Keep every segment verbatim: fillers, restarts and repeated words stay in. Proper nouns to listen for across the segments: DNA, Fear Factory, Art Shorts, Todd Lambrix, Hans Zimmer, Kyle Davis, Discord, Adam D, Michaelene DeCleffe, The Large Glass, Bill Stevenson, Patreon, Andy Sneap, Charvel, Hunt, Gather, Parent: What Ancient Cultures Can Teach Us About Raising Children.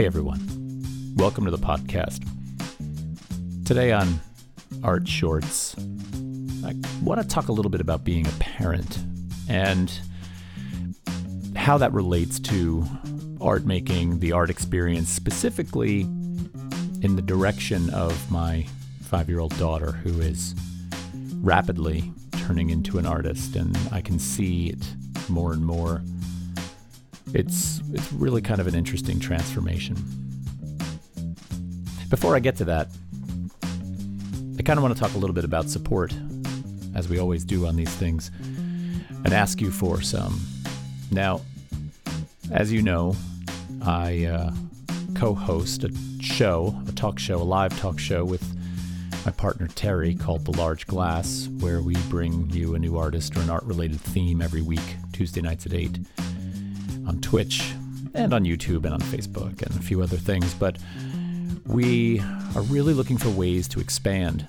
Hey everyone, welcome to the podcast. Today on Art Shorts, I want to talk a little bit about being a parent and how that relates to art making, the art experience, specifically in the direction of my five-year-old daughter who is rapidly turning into an artist, and I can see it more and more. It's it's really kind of an interesting transformation. Before I get to that, I kind of want to talk a little bit about support, as we always do on these things, and ask you for some. Now, as you know, I uh, co-host a show, a talk show, a live talk show with my partner Terry called The Large Glass, where we bring you a new artist or an art-related theme every week, Tuesday nights at eight, on Twitch and on YouTube and on Facebook and a few other things. But we are really looking for ways to expand.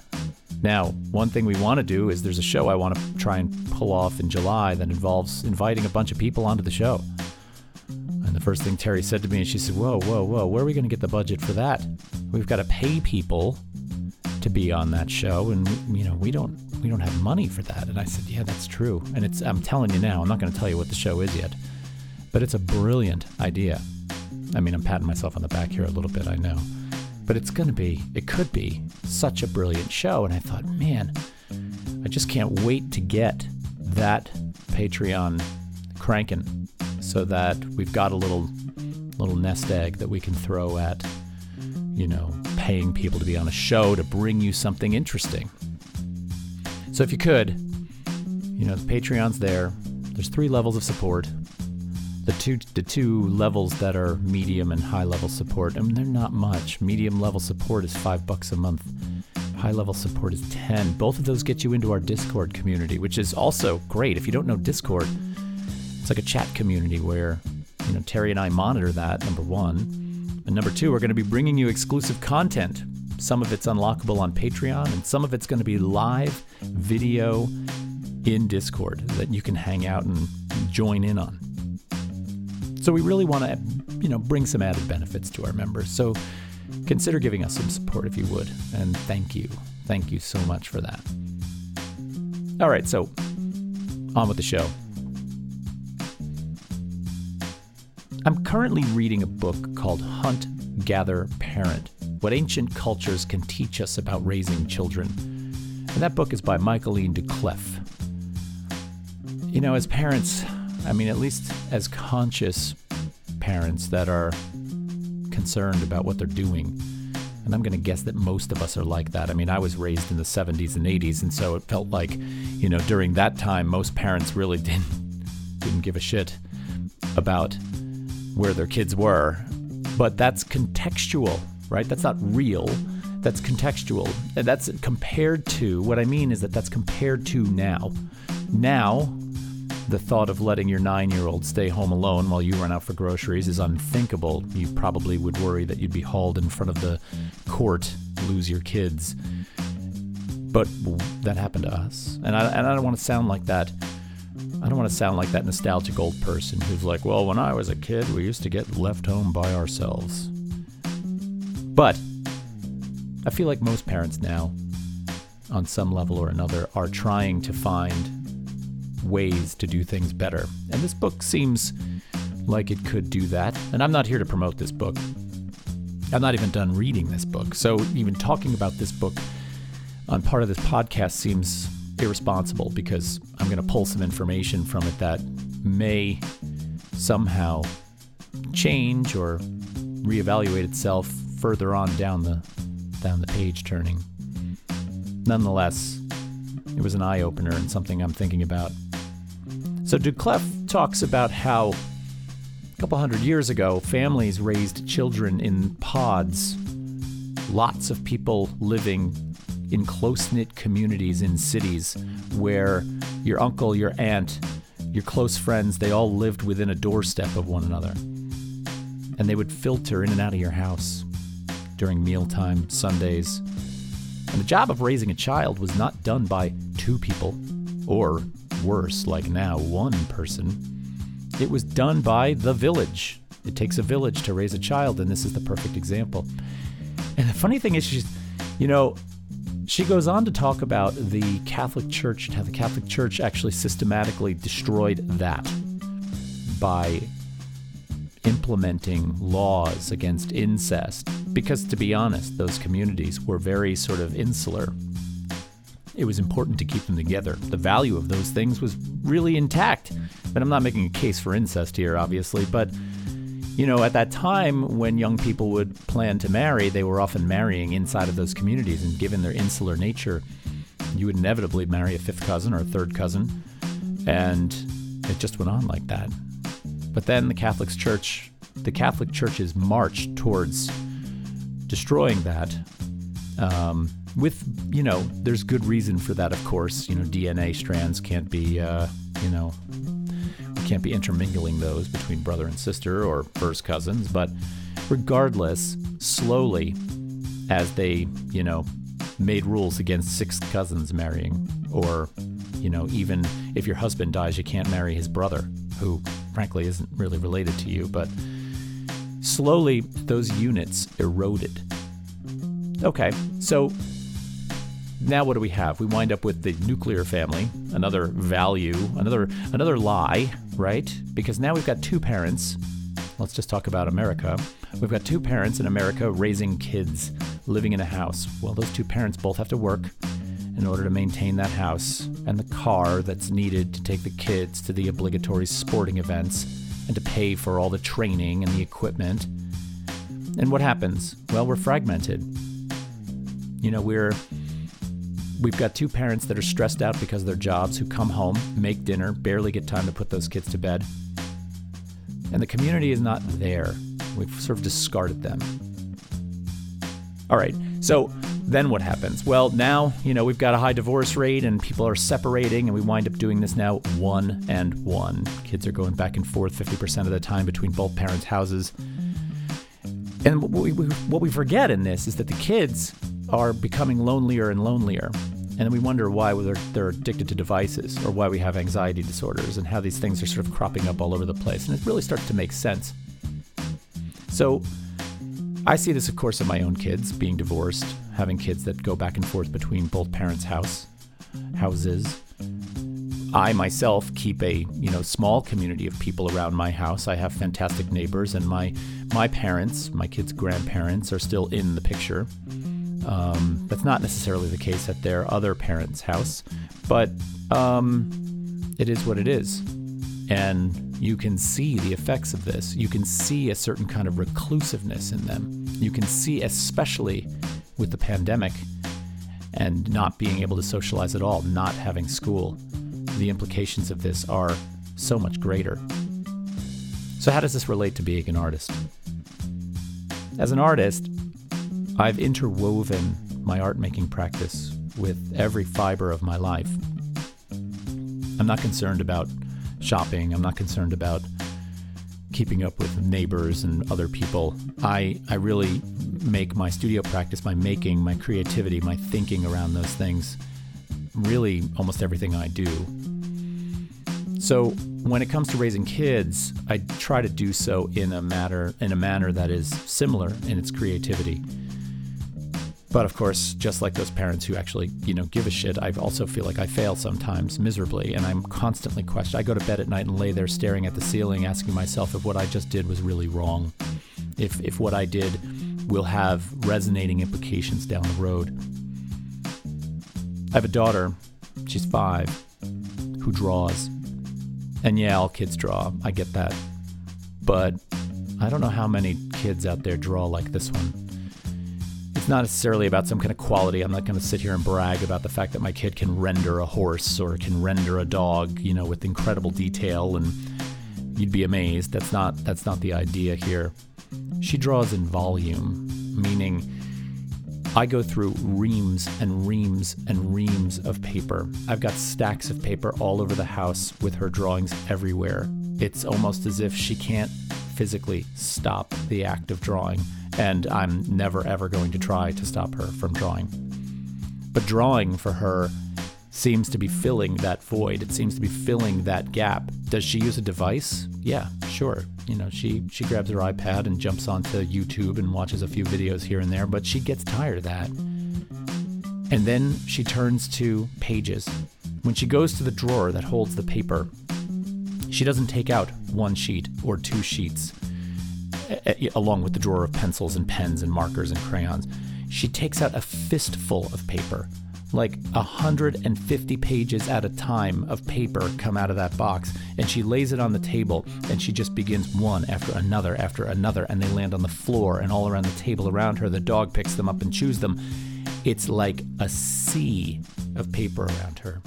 Now, one thing we want to do is there's a show I want to try and pull off in July that involves inviting a bunch of people onto the show. And the first thing Terry said to me, and she said, whoa, whoa, whoa, where are we going to get the budget for that? We've got to pay people to be on that show, and you know, we don't we don't have money for that. And I said, yeah, that's true. And it's I'm telling you now, I'm not going to tell you what the show is yet, but it's a brilliant idea. I mean, I'm patting myself on the back here a little bit, I know. But it's going to be, it could be, such a brilliant show. And I thought, man, I just can't wait to get that Patreon cranking so that we've got a little little nest egg that we can throw at, you know, paying people to be on a show to bring you something interesting. So if you could, you know, the Patreon's there. There's three levels of support. The two the two levels that are medium and high level support, I mean, they're not much. Medium level support is five bucks a month. High level support is ten. Both of those get you into our Discord community, which is also great. If you don't know Discord, it's like a chat community where, you know, Terry and I monitor that, number one. And number two, we're going to be bringing you exclusive content. Some of it's unlockable on Patreon, and some of it's going to be live video in Discord that you can hang out and join in on. So we really want to, you know, bring some added benefits to our members. So consider giving us some support if you would. And thank you. Thank you so much for that. All right, so on with the show. I'm currently reading a book called Hunt, Gather, Parent: What Ancient Cultures Can Teach Us About Raising Children. And that book is by Michaelene DeCleffe. You know, as parents, I mean, at least as conscious parents that are concerned about what they're doing. And I'm going to guess that most of us are like that. I mean, I was raised in the seventies and eighties, and so it felt like, you know, during that time, most parents really didn't, didn't give a shit about where their kids were. But that's contextual, right? That's not real. That's contextual. And that's compared to, what I mean is that that's compared to now. Now, the thought of letting your nine-year-old stay home alone while you run out for groceries is unthinkable. You probably would worry that you'd be hauled in front of the court, lose your kids. But that happened to us. And I, and I don't want to sound like that. I don't want to sound like that nostalgic old person who's like, well, when I was a kid, we used to get left home by ourselves. But I feel like most parents now, on some level or another, are trying to find ways to do things better. And this book seems like it could do that. And I'm not here to promote this book. I'm not even done reading this book. So even talking about this book on part of this podcast seems irresponsible, because I'm going to pull some information from it that may somehow change or reevaluate itself further on down the down the page turning. Nonetheless, it was an eye-opener and something I'm thinking about. So DeCleffe talks about how a couple hundred years ago, families raised children in pods, lots of people living in close-knit communities in cities where your uncle, your aunt, your close friends, they all lived within a doorstep of one another. And they would filter in and out of your house during mealtime, Sundays. And the job of raising a child was not done by two people, or worse, like now, one person. It was done by the village, It takes a village to raise a child, and this is the perfect example. And the funny thing is, she's, you know, she goes on to talk about the Catholic Church and how the Catholic Church actually systematically destroyed that by implementing laws against incest, because, to be honest, those communities were very sort of insular. It was important to keep them together. The value of those things was really intact. And I'm not making a case for incest here, obviously, but, you know, at that time when young people would plan to marry, they were often marrying inside of those communities, and given their insular nature, you would inevitably marry a fifth cousin or a third cousin, and it just went on like that. But then the Catholic Church, the Catholic Church's march towards destroying that, um, with, you know, there's good reason for that, of course. You know, D N A strands can't be, uh, you know, we can't be intermingling those between brother and sister or first cousins. But regardless, slowly, as they, you know, made rules against sixth cousins marrying, or, you know, even if your husband dies, you can't marry his brother, who frankly isn't really related to you, but slowly those units eroded. Okay, so now what do we have? We wind up with the nuclear family, another value, another another lie, right? Because now we've got two parents. Let's just talk about America. We've got two parents in America raising kids, living in a house. Well, those two parents both have to work in order to maintain that house and the car that's needed to take the kids to the obligatory sporting events and to pay for all the training and the equipment. And what happens? Well, we're fragmented. You know, we're, we've got two parents that are stressed out because of their jobs, who come home, make dinner, barely get time to put those kids to bed. And the community is not there. We've sort of discarded them. All right, so then what happens? Well, now, you know, we've got a high divorce rate and people are separating, and we wind up doing this now one and one. Kids are going back and forth fifty percent of the time between both parents' houses. And what we, what we forget in this is that the kids are becoming lonelier and lonelier. And then we wonder why they're, they're addicted to devices, or why we have anxiety disorders, and how these things are sort of cropping up all over the place. And it really starts to make sense. So I see this, of course, in my own kids being divorced, having kids that go back and forth between both parents' house, houses. I myself keep a, you know, small community of people around my house. I have fantastic neighbors, and my my parents, my kids' grandparents, are still in the picture. Um, that's not necessarily the case at their other parents' house, but um, it is what it is. And you can see the effects of this. You can see a certain kind of reclusiveness in them. You can see, especially with the pandemic and not being able to socialize at all, not having school, the implications of this are so much greater. So how does this relate to being an artist? As an artist, I've interwoven my art-making practice with every fiber of my life. I'm not concerned about shopping. I'm not concerned about keeping up with neighbors and other people. I I really make my studio practice, my making, my creativity, my thinking around those things, really almost everything I do. So when it comes to raising kids, I try to do so in a matter in a manner that is similar in its creativity. But of course, just like those parents who actually, you know, give a shit, I also feel like I fail sometimes miserably, and I'm constantly questioned. I go to bed at night and lay there staring at the ceiling, asking myself if what I just did was really wrong, if if what I did will have resonating implications down the road. I have a daughter, she's five, who draws. And yeah, all kids draw, I get that. But I don't know how many kids out there draw like this one. It's not necessarily about some kind of quality. I'm not going to sit here and brag about the fact that my kid can render a horse or can render a dog, you know, with incredible detail, and you'd be amazed. That's not that's not the idea here. She draws in volume, meaning I go through reams and reams and reams of paper. I've got stacks of paper all over the house with her drawings everywhere. It's almost as if she can't physically stop the act of drawing. And I'm never, ever going to try to stop her from drawing. But drawing for her seems to be filling that void. It seems to be filling that gap. Does she use a device? Yeah, sure. You know, she, she grabs her iPad and jumps onto YouTube and watches a few videos here and there, but she gets tired of that. And then she turns to pages. When she goes to the drawer that holds the paper, she doesn't take out one sheet or two sheets, along with the drawer of pencils and pens and markers and crayons. She takes out a fistful of paper. Like one hundred fifty pages at a time of paper come out of that box, and she lays it on the table, and she just begins one after another after another, and they land on the floor and all around the table around her. The dog picks them up and chews them. It's like a sea of paper around her.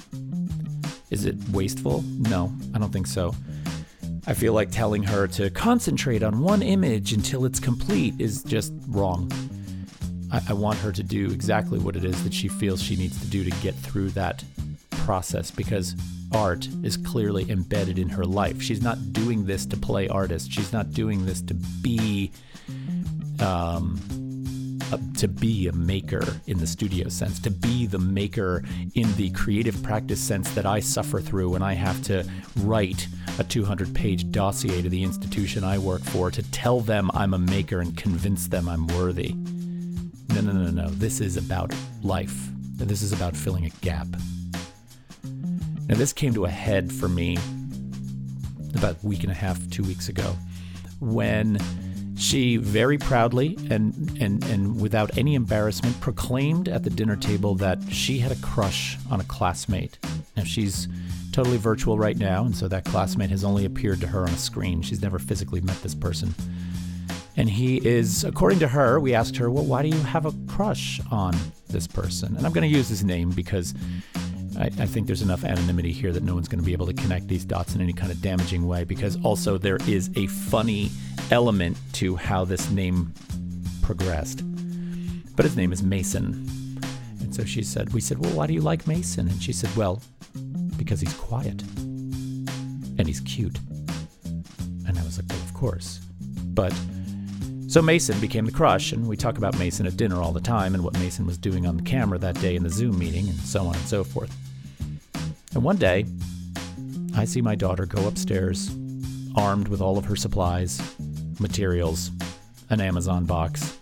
Is it wasteful? No, I don't think so. I feel like telling her to concentrate on one image until it's complete is just wrong. I want her to do exactly what it is that she feels she needs to do to get through that process, because art is clearly embedded in her life. She's not doing this to play artist. She's not doing this to be um, a, to be a maker in the studio sense, to be the maker in the creative practice sense that I suffer through when I have to write a two hundred page dossier to the institution I work for to tell them I'm a maker and convince them I'm worthy. No, no, no, no. This is about life. This is about filling a gap. Now, this came to a head for me about a week and a half, two weeks ago, when she very proudly and, and, and without any embarrassment proclaimed at the dinner table that she had a crush on a classmate. Now, she's totally virtual right now, and so that classmate has only appeared to her on a screen. She's never physically met this person. And he is, according to her, we asked her, well, why do you have a crush on this person? And I'm going to use his name because I, I think there's enough anonymity here that no one's going to be able to connect these dots in any kind of damaging way, because also there is a funny element to how this name progressed. But his name is Mason. And so she said, we said, well, why do you like Mason? And she said, well, because he's quiet and he's cute. And I was like, well, of course. But... So Mason became the crush, and we talk about Mason at dinner all the time and what Mason was doing on the camera that day in the Zoom meeting and so on and so forth. And one day, I see my daughter go upstairs, armed with all of her supplies, materials, an Amazon box,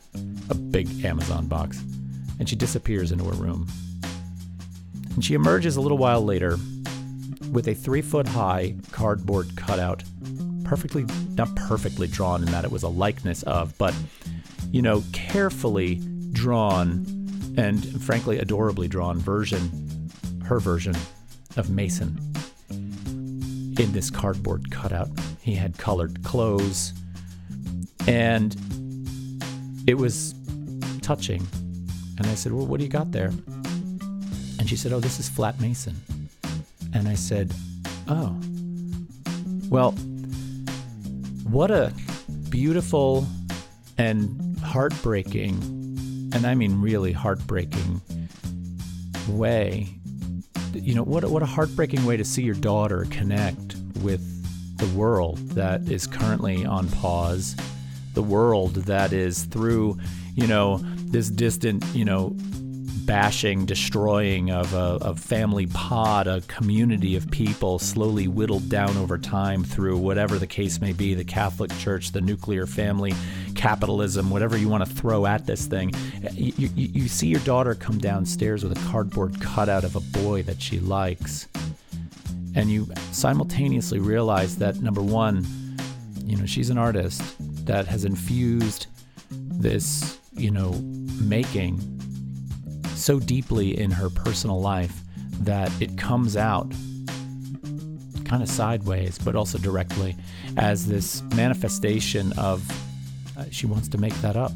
a big Amazon box, and she disappears into her room. And she emerges a little while later with a three-foot-high cardboard cutout, perfectly, not perfectly drawn in that it was a likeness of, but, you know, carefully drawn and frankly adorably drawn version, her version of Mason. In this cardboard cutout, he had colored clothes, and it was touching. And I said, well, what do you got there? And she said, oh, this is Flat Mason. And I said, oh, well, what a beautiful and heartbreaking, and I mean really heartbreaking, way. You know, what a, what a heartbreaking way to see your daughter connect with the world that is currently on pause, the world that is through, you know, this distant, you know, bashing, destroying of a, a family pod, a community of people slowly whittled down over time through whatever the case may be, the Catholic Church, the nuclear family, capitalism, whatever you want to throw at this thing. You, you, you see your daughter come downstairs with a cardboard cutout of a boy that she likes, and you simultaneously realize that, number one, you know, she's an artist that has infused this, you know, making so deeply in her personal life that it comes out kind of sideways, but also directly, as this manifestation of uh, she wants to make that up.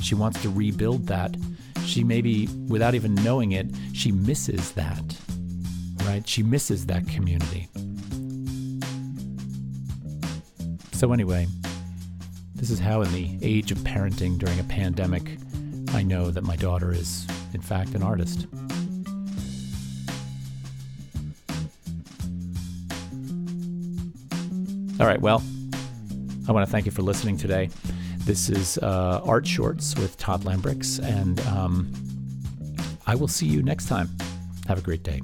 She wants to rebuild that. She maybe, without even knowing it, she misses that, right? She misses that community. So anyway, this is how in the age of parenting during a pandemic, I know that my daughter is, in fact, an artist. All right, well, I want to thank you for listening today. This is uh, Art Shorts with Todd Lambrix, and um, I will see you next time. Have a great day.